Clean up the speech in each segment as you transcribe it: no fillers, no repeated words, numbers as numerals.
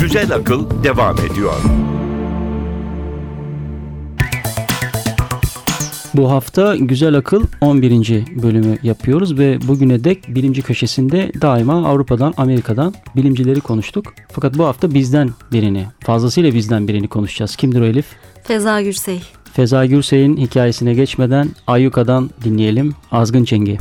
Güzel Akıl devam ediyor. Bu hafta Güzel Akıl 11. bölümü yapıyoruz ve bugüne dek bilimci köşesinde daima Avrupa'dan, Amerika'dan bilimcileri konuştuk. Fakat bu hafta bizden birini, fazlasıyla bizden birini konuşacağız. Kimdir o Elif? Feza Gürsey. Feza Gürsey'in hikayesine geçmeden Ayyuka'dan dinleyelim Azgın Çengi.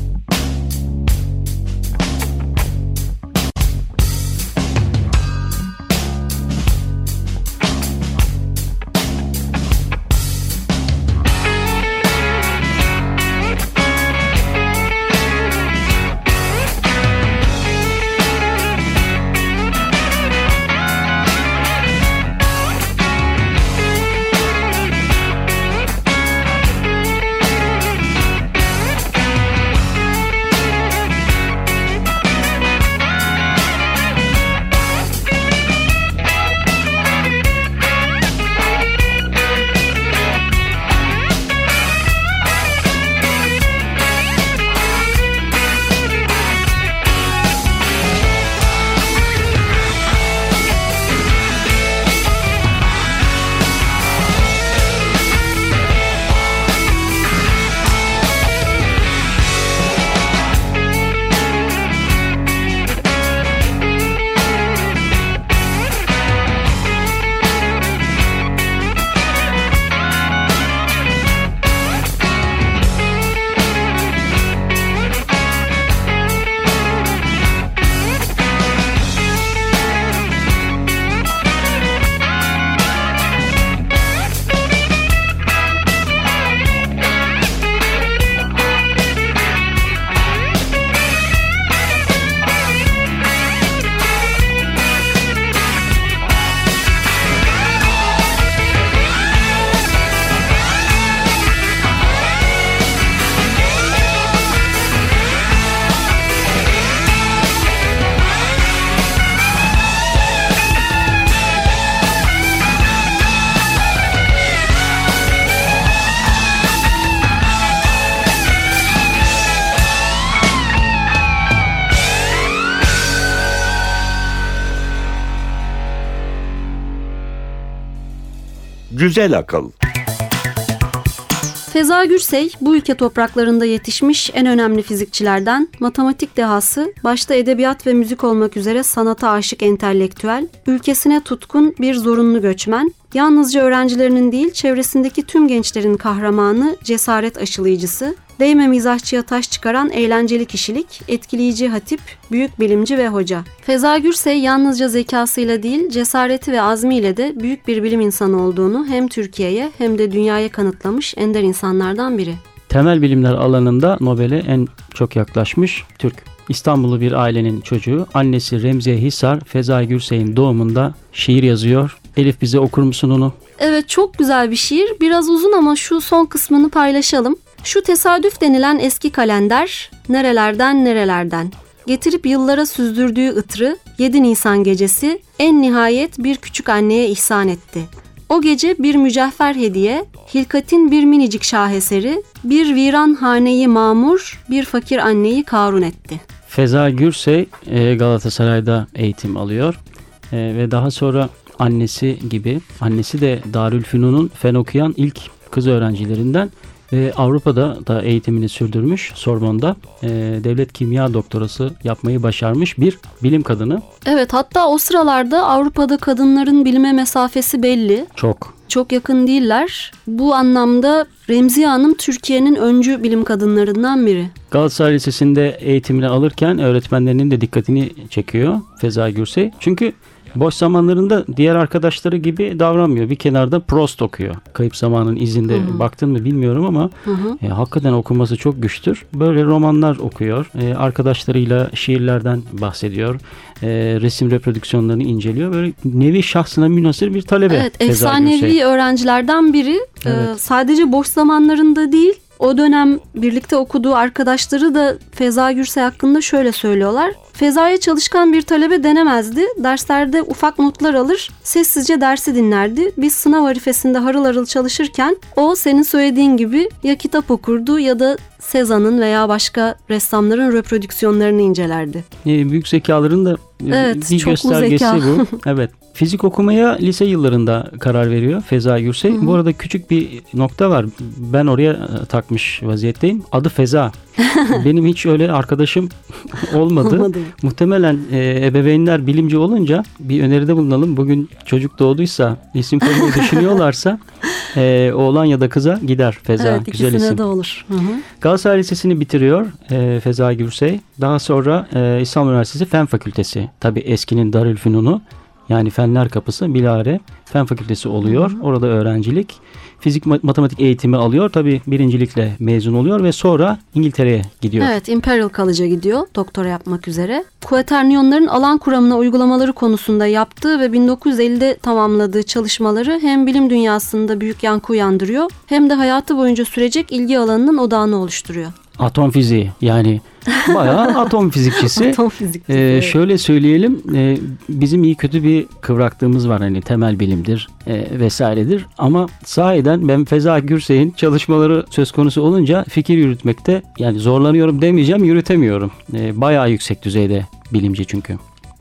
Güzel Akıl. Feza Gürsey bu ülke topraklarında yetişmiş en önemli fizikçilerden, matematik dehası, başta edebiyat ve müzik olmak üzere sanata aşık entelektüel, ülkesine tutkun bir zorunlu göçmen, yalnızca öğrencilerinin değil çevresindeki tüm gençlerin kahramanı, cesaret aşılayıcısı, değme mizahçıya taş çıkaran eğlenceli kişilik, etkileyici hatip, büyük bilimci ve hoca. Feza Gürsey yalnızca zekasıyla değil, cesareti ve azmiyle de büyük bir bilim insanı olduğunu hem Türkiye'ye hem de dünyaya kanıtlamış ender insanlardan biri. Temel bilimler alanında Nobel'e en çok yaklaşmış Türk. İstanbullu bir ailenin çocuğu, annesi Remziye Hisar, Feza Gürsey'in doğumunda şiir yazıyor. Elif bize okur musun onu? Evet, çok güzel bir şiir. Biraz uzun ama şu son kısmını paylaşalım. Şu tesadüf denilen eski kalender, nerelerden nerelerden, getirip yıllara süzdürdüğü ıtrı 7 Nisan gecesi en nihayet bir küçük anneye ihsan etti. O gece bir mücevher hediye, hilkatin bir minicik şaheseri, bir viran haneyi mamur, bir fakir anneyi karun etti. Feza Gürsey Galatasaray'da eğitim alıyor ve daha sonra annesi de Darülfünun'un fen okuyan ilk kız öğrencilerinden. Avrupa'da da eğitimini sürdürmüş. Sorbonne'da devlet kimya doktorası yapmayı başarmış bir bilim kadını. Evet, hatta o sıralarda Avrupa'da kadınların bilime mesafesi belli. Çok yakın değiller. Bu anlamda Remziye Hanım Türkiye'nin öncü bilim kadınlarından biri. Galatasaray Lisesi'nde eğitimini alırken öğretmenlerinin de dikkatini çekiyor Feza Gürsey. Çünkü boş zamanlarında diğer arkadaşları gibi davranmıyor. Bir kenarda Proust okuyor. Kayıp Zamanın İzinde baktın mı bilmiyorum ama hakikaten okuması çok güçtür. Böyle romanlar okuyor. Arkadaşlarıyla şiirlerden bahsediyor. Resim reprodüksiyonlarını inceliyor. Böyle nevi şahsına münhasır bir talebe. Evet, efsanevi öğrencilerden biri. Evet. Sadece boş zamanlarında değil, o dönem birlikte okuduğu arkadaşları da Feza Gürsey hakkında şöyle söylüyorlar. Feza'ya çalışkan bir talebe denemezdi. Derslerde ufak notlar alır, sessizce dersi dinlerdi. Biz sınav arifesinde harıl harıl çalışırken o senin söylediğin gibi ya kitap okurdu ya da Sezan'ın veya başka ressamların reprodüksiyonlarını incelerdi. Büyük zekaların da bir göstergesi bu. Evet. Fizik okumaya lise yıllarında karar veriyor Feza Gürsey. Hı-hı. Bu arada küçük bir nokta var. Ben oraya takmış vaziyetteyim. Adı Feza. Benim hiç öyle arkadaşım olmadı. Muhtemelen ebeveynler bilimci olunca bir öneride bulunalım. Bugün çocuk doğduysa, isim koymayı düşünüyorlarsa oğlan ya da kıza gider Feza. Evet, güzel isim. Evet, de olur. Hı-hı. Galatasaray Lisesi'ni bitiriyor Feza Gürsey. Daha sonra İstanbul Üniversitesi Fen Fakültesi. Tabii eskinin Darülfünun'u. Yani Fenler Kapısı bilahare Fen Fakültesi oluyor. Orada öğrencilik, fizik, matematik eğitimi alıyor. Tabii birincilikle mezun oluyor ve sonra İngiltere'ye gidiyor. Evet, Imperial College'a gidiyor doktora yapmak üzere. Kuaterniyonların alan kuramına uygulamaları konusunda yaptığı ve 1950'de tamamladığı çalışmaları hem bilim dünyasında büyük yankı uyandırıyor hem de hayatı boyunca sürecek ilgi alanının odağını oluşturuyor. Atom fiziği, yani bayağı atom fizikçisi. Atom fizikçisi. Şöyle söyleyelim, bizim iyi kötü bir kıvraklığımız var, hani temel bilimdir vesairedir. Ama sahiden ben Feza Gürsey'in çalışmaları söz konusu olunca fikir yürütmekte, yani zorlanıyorum demeyeceğim, yürütemiyorum. Bayağı yüksek düzeyde bilimci çünkü.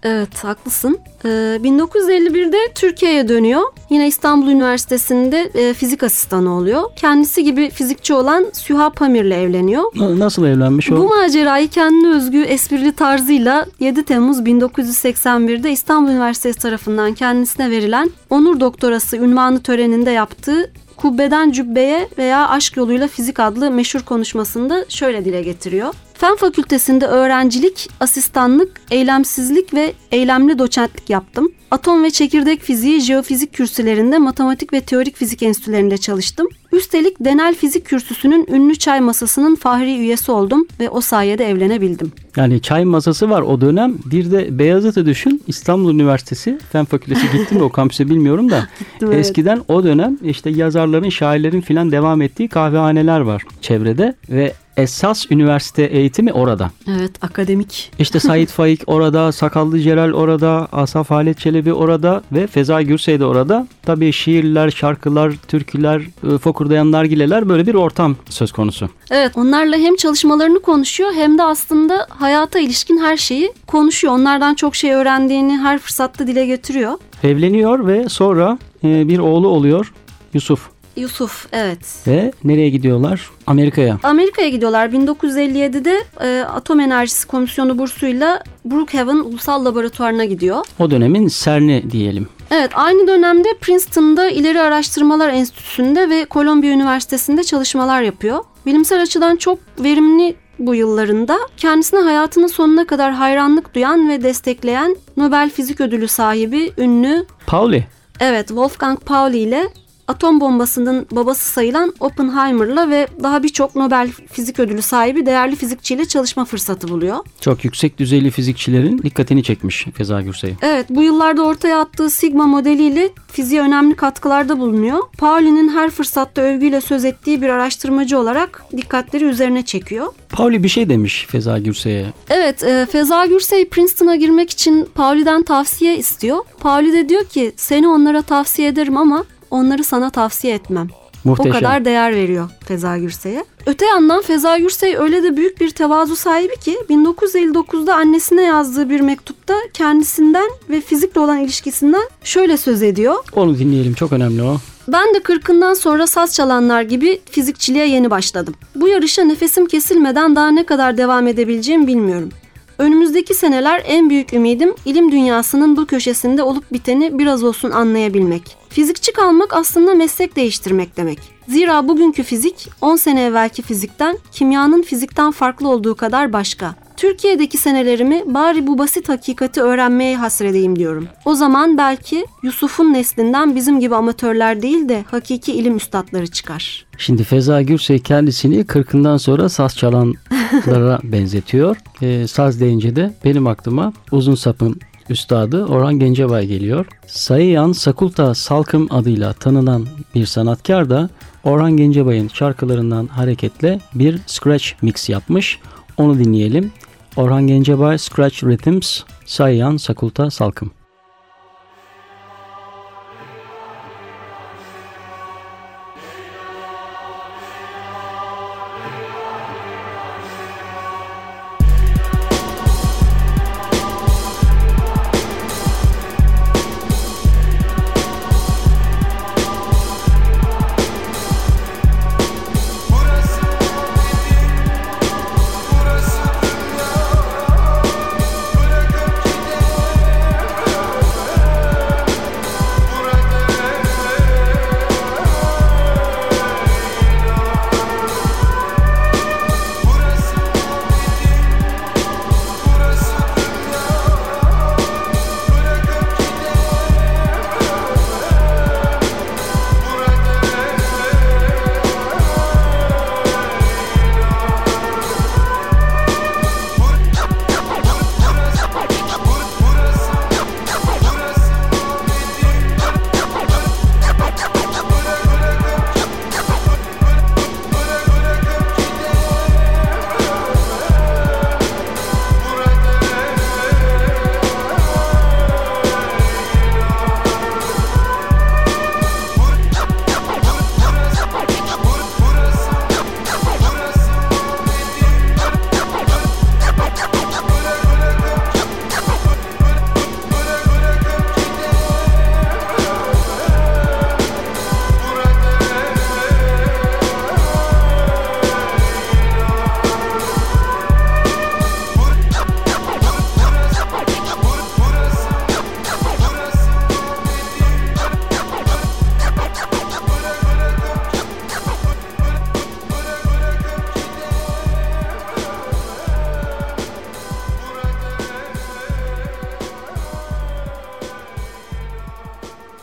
Evet, haklısın. 1951'de Türkiye'ye dönüyor. Yine İstanbul Üniversitesi'nde fizik asistanı oluyor. Kendisi gibi fizikçi olan Süha Pamir'le evleniyor. Nasıl evlenmiş o? Bu macerayı kendine özgü esprili tarzıyla 7 Temmuz 1981'de İstanbul Üniversitesi tarafından kendisine verilen onur doktorası unvanı töreninde yaptığı Kubbeden Cübbeye veya Aşk Yoluyla Fizik adlı meşhur konuşmasında şöyle dile getiriyor. Fen Fakültesinde öğrencilik, asistanlık, eylemsizlik ve eylemli doçentlik yaptım. Atom ve çekirdek fiziği jeofizik kürsülerinde, matematik ve teorik fizik enstitülerinde çalıştım. Üstelik Denel Fizik Kürsüsü'nün ünlü çay masasının fahri üyesi oldum ve o sayede evlenebildim. Yani çay masası var o dönem. Bir de Beyazıt'ı düşün. İstanbul Üniversitesi Fen Fakültesi, gittim de o kampüse bilmiyorum da. Gittim, evet. Eskiden o dönem işte yazarların, şairlerin filan devam ettiği kahvehaneler var çevrede ve esas üniversite eğitimi orada. Evet, akademik. İşte Said Faik orada, Sakallı Celal orada, Asaf Halet Çelebi orada ve Feza Gürsey de orada. Tabii şiirler, şarkılar, türküler, fokurdayan nargileler, böyle bir ortam söz konusu. Evet, onlarla hem çalışmalarını konuşuyor hem de aslında hayata ilişkin her şeyi konuşuyor. Onlardan çok şey öğrendiğini her fırsatta dile getiriyor. Evleniyor ve sonra bir oğlu oluyor, Yusuf. Yusuf, evet. Ve nereye gidiyorlar? Amerika'ya. Amerika'ya gidiyorlar. 1957'de Atom Enerjisi Komisyonu bursuyla Brookhaven Ulusal Laboratuvarı'na gidiyor. O dönemin CERN'i diyelim. Evet, aynı dönemde Princeton'da İleri Araştırmalar Enstitüsü'nde ve Columbia Üniversitesi'nde çalışmalar yapıyor. Bilimsel açıdan çok verimli bu yıllarında. Kendisine hayatının sonuna kadar hayranlık duyan ve destekleyen Nobel Fizik Ödülü sahibi ünlü Pauli. Evet, Wolfgang Pauli ile atom bombasının babası sayılan Oppenheimer'la ve daha birçok Nobel Fizik Ödülü sahibi değerli fizikçiyle çalışma fırsatı buluyor. Çok yüksek düzeyli fizikçilerin dikkatini çekmiş Feza Gürsey. Evet, bu yıllarda ortaya attığı Sigma modeliyle fiziğe önemli katkılarda bulunuyor. Pauli'nin her fırsatta övgüyle söz ettiği bir araştırmacı olarak dikkatleri üzerine çekiyor. Pauli bir şey demiş Feza Gürsey'e. Evet, Feza Gürsey Princeton'a girmek için Pauli'den tavsiye istiyor. Pauli de diyor ki, seni onlara tavsiye ederim ama onları sana tavsiye etmem. Muhteşem. O kadar değer veriyor Feza Gürsey'e. Öte yandan Feza Gürsey öyle de büyük bir tevazu sahibi ki 1959'da annesine yazdığı bir mektupta kendisinden ve fizikle olan ilişkisinden şöyle söz ediyor. Onu dinleyelim, çok önemli o. Ben de 40'ından sonra saz çalanlar gibi fizikçiliğe yeni başladım. Bu yarışa nefesim kesilmeden daha ne kadar devam edebileceğimi bilmiyorum. Önümüzdeki seneler en büyük ümidim ilim dünyasının bu köşesinde olup biteni biraz olsun anlayabilmek. Fizikçi kalmak aslında meslek değiştirmek demek. Zira bugünkü fizik 10 sene evvelki fizikten, kimyanın fizikten farklı olduğu kadar başka. Türkiye'deki senelerimi bari bu basit hakikati öğrenmeye hasredeyim diyorum. O zaman belki Yusuf'un neslinden bizim gibi amatörler değil de hakiki ilim üstadları çıkar. Şimdi Feza Gürsey kendisini 40'ından sonra saz çalanlara benzetiyor. Saz deyince de benim aklıma uzun sapın üstadı Orhan Gencebay geliyor. Sayyan Sakulta Salkım adıyla tanınan bir sanatkar da Orhan Gencebay'ın şarkılarından hareketle bir scratch mix yapmış. Onu dinleyelim. Orhan Gencebay, Scratch Rhythms, Sayyan Sakulta Salkım.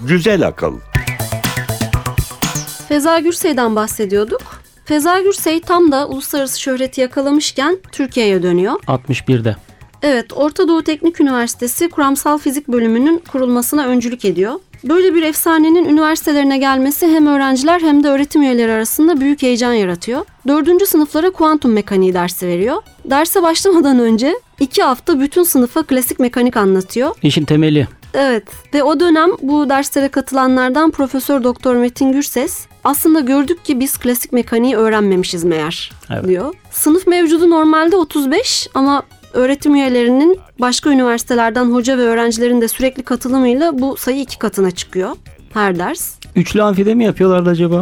Güzel Akıl. Feza Gürsey'den bahsediyorduk. Feza Gürsey tam da uluslararası şöhreti yakalamışken Türkiye'ye dönüyor. 61'de. Evet, Orta Doğu Teknik Üniversitesi Kuramsal Fizik Bölümünün kurulmasına öncülük ediyor. Böyle bir efsanenin üniversitelerine gelmesi hem öğrenciler hem de öğretim üyeleri arasında büyük heyecan yaratıyor. 4. sınıflara kuantum mekaniği dersi veriyor. Derse başlamadan önce 2 hafta bütün sınıfa klasik mekanik anlatıyor. İşin temeli. Evet ve o dönem bu derslere katılanlardan Profesör Doktor Metin Gürses aslında gördük ki biz klasik mekaniği öğrenmemişiz meğer diyor. Sınıf mevcudu normalde 35 ama öğretim üyelerinin başka üniversitelerden hoca ve öğrencilerin de sürekli katılımıyla bu sayı 2 katına çıkıyor her ders. Üçlü amfide mi yapıyorlardı acaba?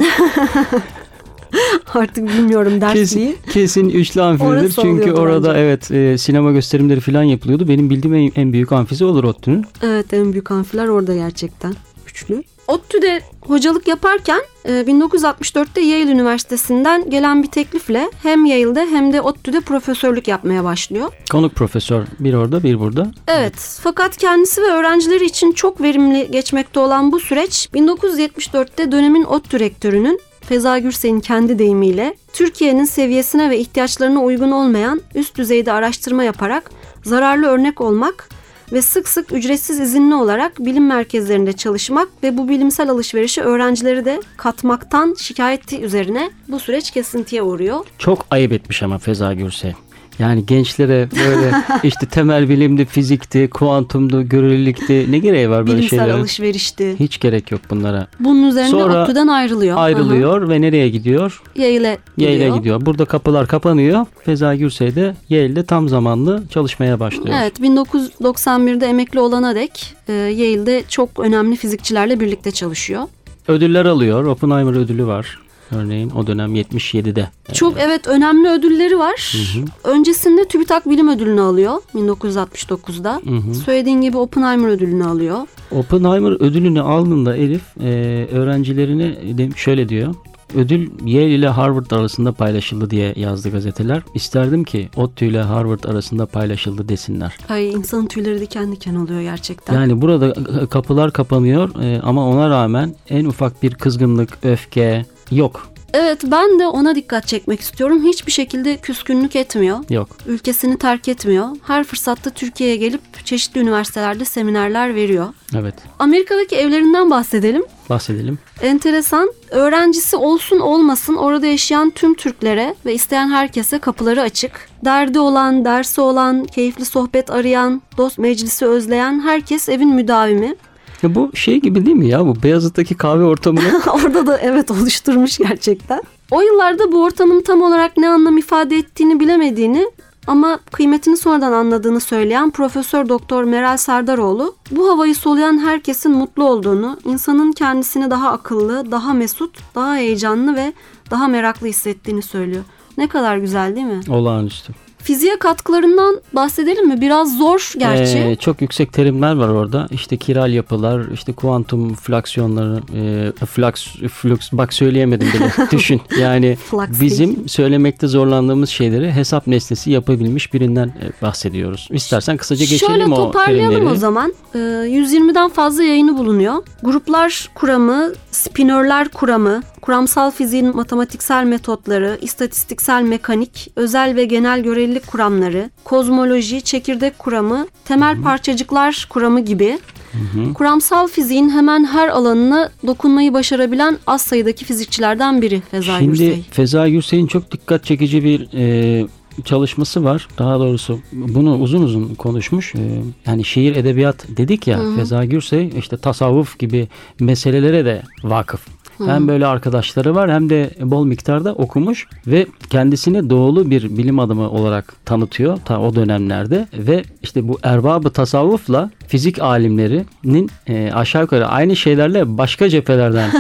Artık bilmiyorum dersliği. Kesin üçlü amfidir çünkü orada bence. Evet sinema gösterimleri falan yapılıyordu. Benim bildiğim en büyük amfisi olur ODTÜ'nün. Evet, en büyük amfiler orada gerçekten üçlü. ODTÜ'de hocalık yaparken 1964'te Yale Üniversitesi'nden gelen bir teklifle hem Yale'de hem de ODTÜ'de profesörlük yapmaya başlıyor. Konuk profesör, bir orada bir burada. Evet, fakat kendisi ve öğrencileri için çok verimli geçmekte olan bu süreç 1974'te dönemin ODTÜ rektörünün Feza Gürsey'in kendi deyimiyle Türkiye'nin seviyesine ve ihtiyaçlarına uygun olmayan üst düzeyde araştırma yaparak zararlı örnek olmak ve sık sık ücretsiz izinli olarak bilim merkezlerinde çalışmak ve bu bilimsel alışverişi öğrencileri de katmaktan şikayeti üzerine bu süreç kesintiye uğruyor. Çok ayıp etmiş ama Feza Gürsey. Yani gençlere böyle işte temel bilimdi, fizikti, kuantumdu, görelilikti. Ne gereği var böyle bilimsel şeylere? Bilimsel alışverişti. Hiç gerek yok bunlara. Bunun üzerine ODTÜ'den ayrılıyor. Ayrılıyor ve nereye gidiyor? Yale'e gidiyor. Burada kapılar kapanıyor. Feza Gürsey de Yale'de tam zamanlı çalışmaya başlıyor. Evet, 1991'de emekli olana dek Yale'de çok önemli fizikçilerle birlikte çalışıyor. Ödüller alıyor. Oppenheimer ödülü var. Örneğin o dönem 77'de. Çok evet önemli ödülleri var. Hı-hı. Öncesinde TÜBİTAK Bilim Ödülünü alıyor 1969'da. Hı-hı. Söylediğin gibi Oppenheimer Ödülünü alıyor. Oppenheimer Ödülünü aldığında Elif öğrencilerine şöyle diyor. Ödül Yale ile Harvard arasında paylaşıldı diye yazdı gazeteler. İsterdim ki ODTÜ ile Harvard arasında paylaşıldı desinler. Ay, insanın tüyleri diken diken oluyor gerçekten. Yani burada kapılar kapanıyor ama ona rağmen en ufak bir kızgınlık, öfke... Yok. Evet, ben de ona dikkat çekmek istiyorum. Hiçbir şekilde küskünlük etmiyor. Yok. Ülkesini terk etmiyor. Her fırsatta Türkiye'ye gelip çeşitli üniversitelerde seminerler veriyor. Evet. Amerika'daki evlerinden bahsedelim. Enteresan. Öğrencisi olsun olmasın orada yaşayan tüm Türklere ve isteyen herkese kapıları açık. Derdi olan, dersi olan, keyifli sohbet arayan, dost meclisi özleyen herkes evin müdavimi. Ya bu şey gibi değil mi ya, bu Beyazıt'taki kahve ortamını? Orada da evet oluşturmuş gerçekten. O yıllarda bu ortamın tam olarak ne anlam ifade ettiğini bilemediğini ama kıymetini sonradan anladığını söyleyen Profesör Doktor Meral Sardaroğlu, bu havayı soluyan herkesin mutlu olduğunu, insanın kendisini daha akıllı, daha mesut, daha heyecanlı ve daha meraklı hissettiğini söylüyor. Ne kadar güzel değil mi? Olağanüstü. Fiziğe katkılarından bahsedelim mi? Biraz zor gerçi. Çok yüksek terimler var orada. İşte kiral yapılar, işte kuantum flaksiyonları, flux bak söyleyemedim bile. Düşün. Yani bizim söylemekte zorlandığımız şeyleri hesap nesnesi yapabilmiş birinden bahsediyoruz. İstersen kısaca geçelim o terimleri. Şöyle toparlayalım o zaman. 120'den fazla yayını bulunuyor. Gruplar kuramı, spinörler kuramı, kuramsal fiziğin matematiksel metotları, istatistiksel mekanik, özel ve genel görelilik kuramları, kozmoloji, çekirdek kuramı, temel parçacıklar kuramı gibi kuramsal fiziğin hemen her alanına dokunmayı başarabilen az sayıdaki fizikçilerden biri Feza Gürsey. Şimdi Feza Gürsey'in çok dikkat çekici bir çalışması var. Daha doğrusu bunu uzun uzun konuşmuş. Yani şiir edebiyat dedik ya, Feza Gürsey işte tasavvuf gibi meselelere de vakıf. Hem böyle arkadaşları var hem de bol miktarda okumuş ve kendisini doğulu bir bilim adamı olarak tanıtıyor ta o dönemlerde ve işte bu erbabı tasavvufla fizik alimlerinin aşağı yukarı aynı şeylerle başka cephelerden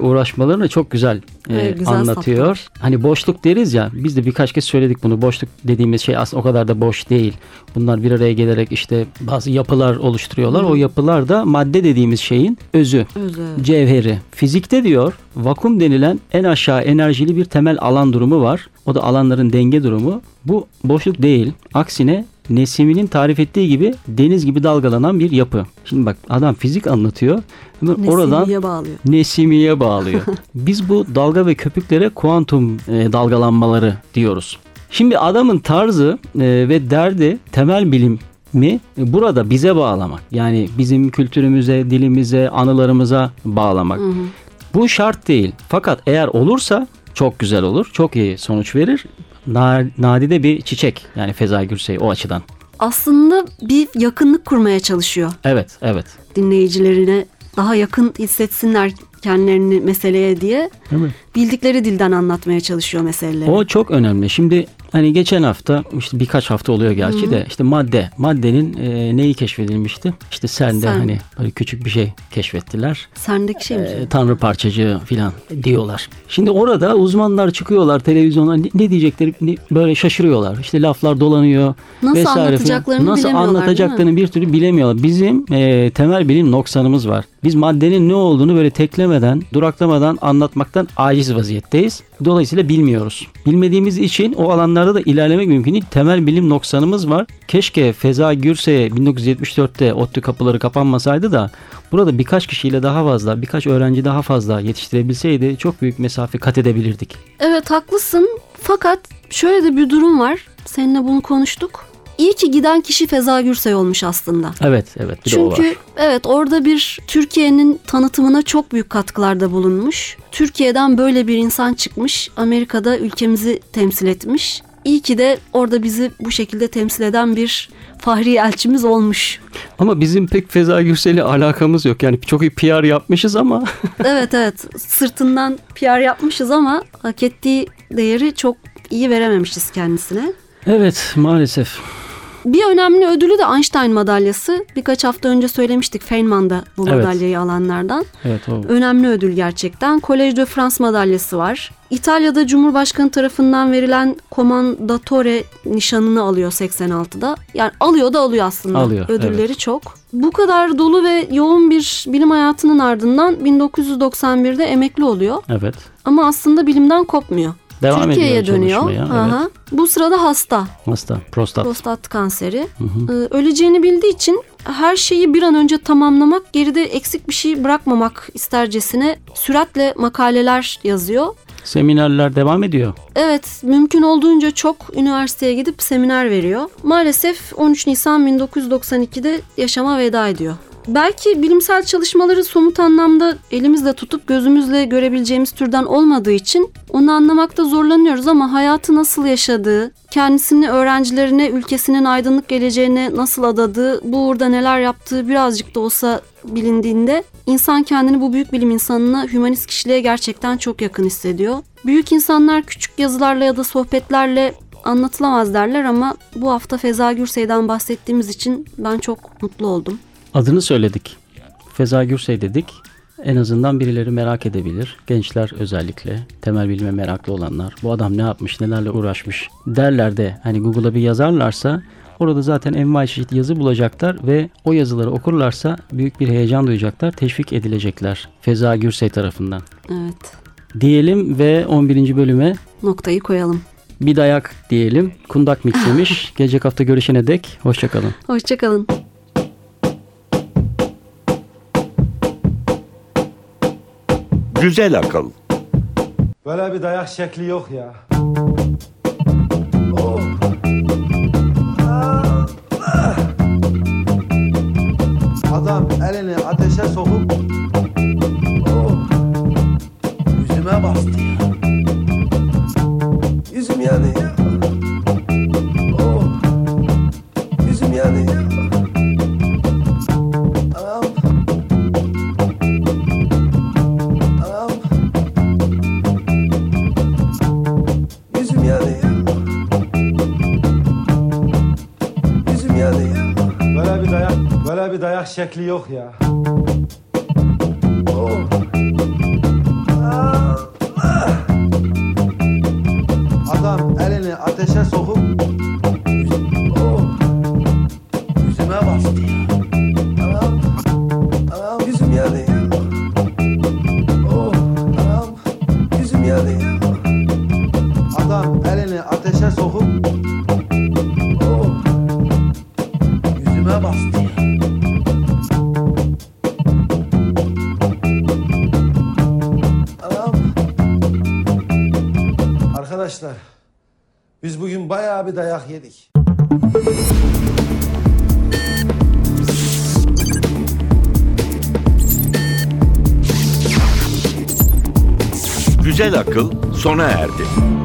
uğraşmalarını çok güzel, güzel anlatıyor. Sattık. Hani boşluk deriz ya, biz de birkaç kez söyledik bunu. Boşluk dediğimiz şey aslında o kadar da boş değil. Bunlar bir araya gelerek işte bazı yapılar oluşturuyorlar. O yapılar da madde dediğimiz şeyin özü. Cevheri. Fizikte diyor vakum denilen en aşağı enerjili bir temel alan durumu var. O da alanların denge durumu. Bu boşluk değil. Aksine Nesimi'nin tarif ettiği gibi deniz gibi dalgalanan bir yapı. Şimdi bak adam fizik anlatıyor. Oradan bağlıyor. Nesimi'ye bağlıyor. Biz bu dalga ve köpüklere kuantum dalgalanmaları diyoruz. Şimdi adamın tarzı ve derdi temel bilim mi? Burada bize bağlamak. Yani bizim kültürümüze, dilimize, anılarımıza bağlamak. Bu şart değil. Fakat eğer olursa çok güzel olur. Çok iyi sonuç verir. Nadide bir çiçek yani Feza Gürsey o açıdan. Aslında bir yakınlık kurmaya çalışıyor. Evet. Dinleyicilerine daha yakın hissetsinler kendilerini meseleye diye. Evet. Bildikleri dilden anlatmaya çalışıyor meseleleri. O çok önemli. Şimdi hani geçen hafta işte birkaç hafta oluyor gerçi de işte maddenin neyi keşfedilmişti? İşte CERN'de hani böyle küçük bir şey keşfettiler. CERN'deki şey mi? Tanrı parçacığı filan diyorlar. Şimdi orada uzmanlar çıkıyorlar televizyona, ne diyecekleri böyle şaşırıyorlar. İşte laflar dolanıyor. Nasıl anlatacaklarını bir türlü bilemiyorlar. Bizim temel bilim noksanımız var. Biz maddenin ne olduğunu böyle teklemeden, duraklamadan anlatmaktan aciz vaziyetteyiz. Dolayısıyla bilmiyoruz. Bilmediğimiz için o alanlarda da ilerlemek mümkün değil. Temel bilim noksanımız var. Keşke Feza Gürsey'e 1974'te ODTÜ kapıları kapanmasaydı da burada birkaç kişiyle daha fazla, birkaç öğrenci daha fazla yetiştirebilseydi çok büyük mesafe kat edebilirdik. Evet haklısın. Fakat şöyle de bir durum var. Seninle bunu konuştuk. İyi ki giden kişi Feza Gürsey olmuş aslında. Evet. Çünkü evet orada bir Türkiye'nin tanıtımına çok büyük katkılarda bulunmuş. Türkiye'den böyle bir insan çıkmış. Amerika'da ülkemizi temsil etmiş. İyi ki de orada bizi bu şekilde temsil eden bir fahri elçimiz olmuş. Ama bizim pek Feza Gürsey'le alakamız yok. Yani çok iyi PR yapmışız ama. Evet. Sırtından PR yapmışız ama hak ettiği değeri çok iyi verememişiz kendisine. Evet maalesef. Bir önemli ödülü de Einstein madalyası. Birkaç hafta önce söylemiştik Feynman'da bu madalyayı alanlardan. Evet, o. Önemli ödül gerçekten. Collège de France madalyası var. İtalya'da Cumhurbaşkanı tarafından verilen Commendatore nişanını alıyor 86'da. Yani alıyor aslında. Alıyor, ödülleri çok. Bu kadar dolu ve yoğun bir bilim hayatının ardından 1991'de emekli oluyor. Evet. Ama aslında bilimden kopmuyor. Türkiye'ye dönüyor. Evet. Bu sırada hasta. Prostat kanseri. Öleceğini bildiği için her şeyi bir an önce tamamlamak, geride eksik bir şey bırakmamak istercesine süratle makaleler yazıyor. Seminerler devam ediyor. Evet, mümkün olduğunca çok üniversiteye gidip seminer veriyor. Maalesef 13 Nisan 1992'de yaşama veda ediyor. Belki bilimsel çalışmaları somut anlamda elimizle tutup gözümüzle görebileceğimiz türden olmadığı için onu anlamakta zorlanıyoruz ama hayatı nasıl yaşadığı, kendisini öğrencilerine, ülkesinin aydınlık geleceğine nasıl adadığı, bu uğurda neler yaptığı birazcık da olsa bilindiğinde insan kendini bu büyük bilim insanına, hümanist kişiliğe gerçekten çok yakın hissediyor. Büyük insanlar küçük yazılarla ya da sohbetlerle anlatılamaz derler ama bu hafta Feza Gürsey'den bahsettiğimiz için ben çok mutlu oldum. Adını söyledik. Feza Gürsey dedik. En azından birileri merak edebilir. Gençler özellikle, temel bilime meraklı olanlar. Bu adam ne yapmış, nelerle uğraşmış derler de hani Google'a bir yazarlarsa orada zaten envai çeşit yazı bulacaklar ve o yazıları okurlarsa büyük bir heyecan duyacaklar, teşvik edilecekler Feza Gürsey tarafından. Evet. Diyelim ve 11. bölüme noktayı koyalım. Bir dayak diyelim. Kundak mixlemiş. Gelecek hafta görüşene dek hoşçakalın. Hoşçakalın. Güzel akıl. Böyle bir dayak şekli yok ya. Oh. Adam elini ateşe sokup oh, yüzüme bastı ya. Yüzüm yanıyor ya. Oh. Yüzüm yanıyor ya. Dayak şekli yok ya. Oh. Adam elini ateşe sokup oh, yüzüme bastı ya. Anam, anam yüzüm yanıyor ya. Oh, anam yüzüm yanıyor ya. Adam elini ateşe sokup oh, yüzüme bastı ya. Arkadaşlar, biz bugün bayağı bir dayak yedik. Güzel akıl sona erdi.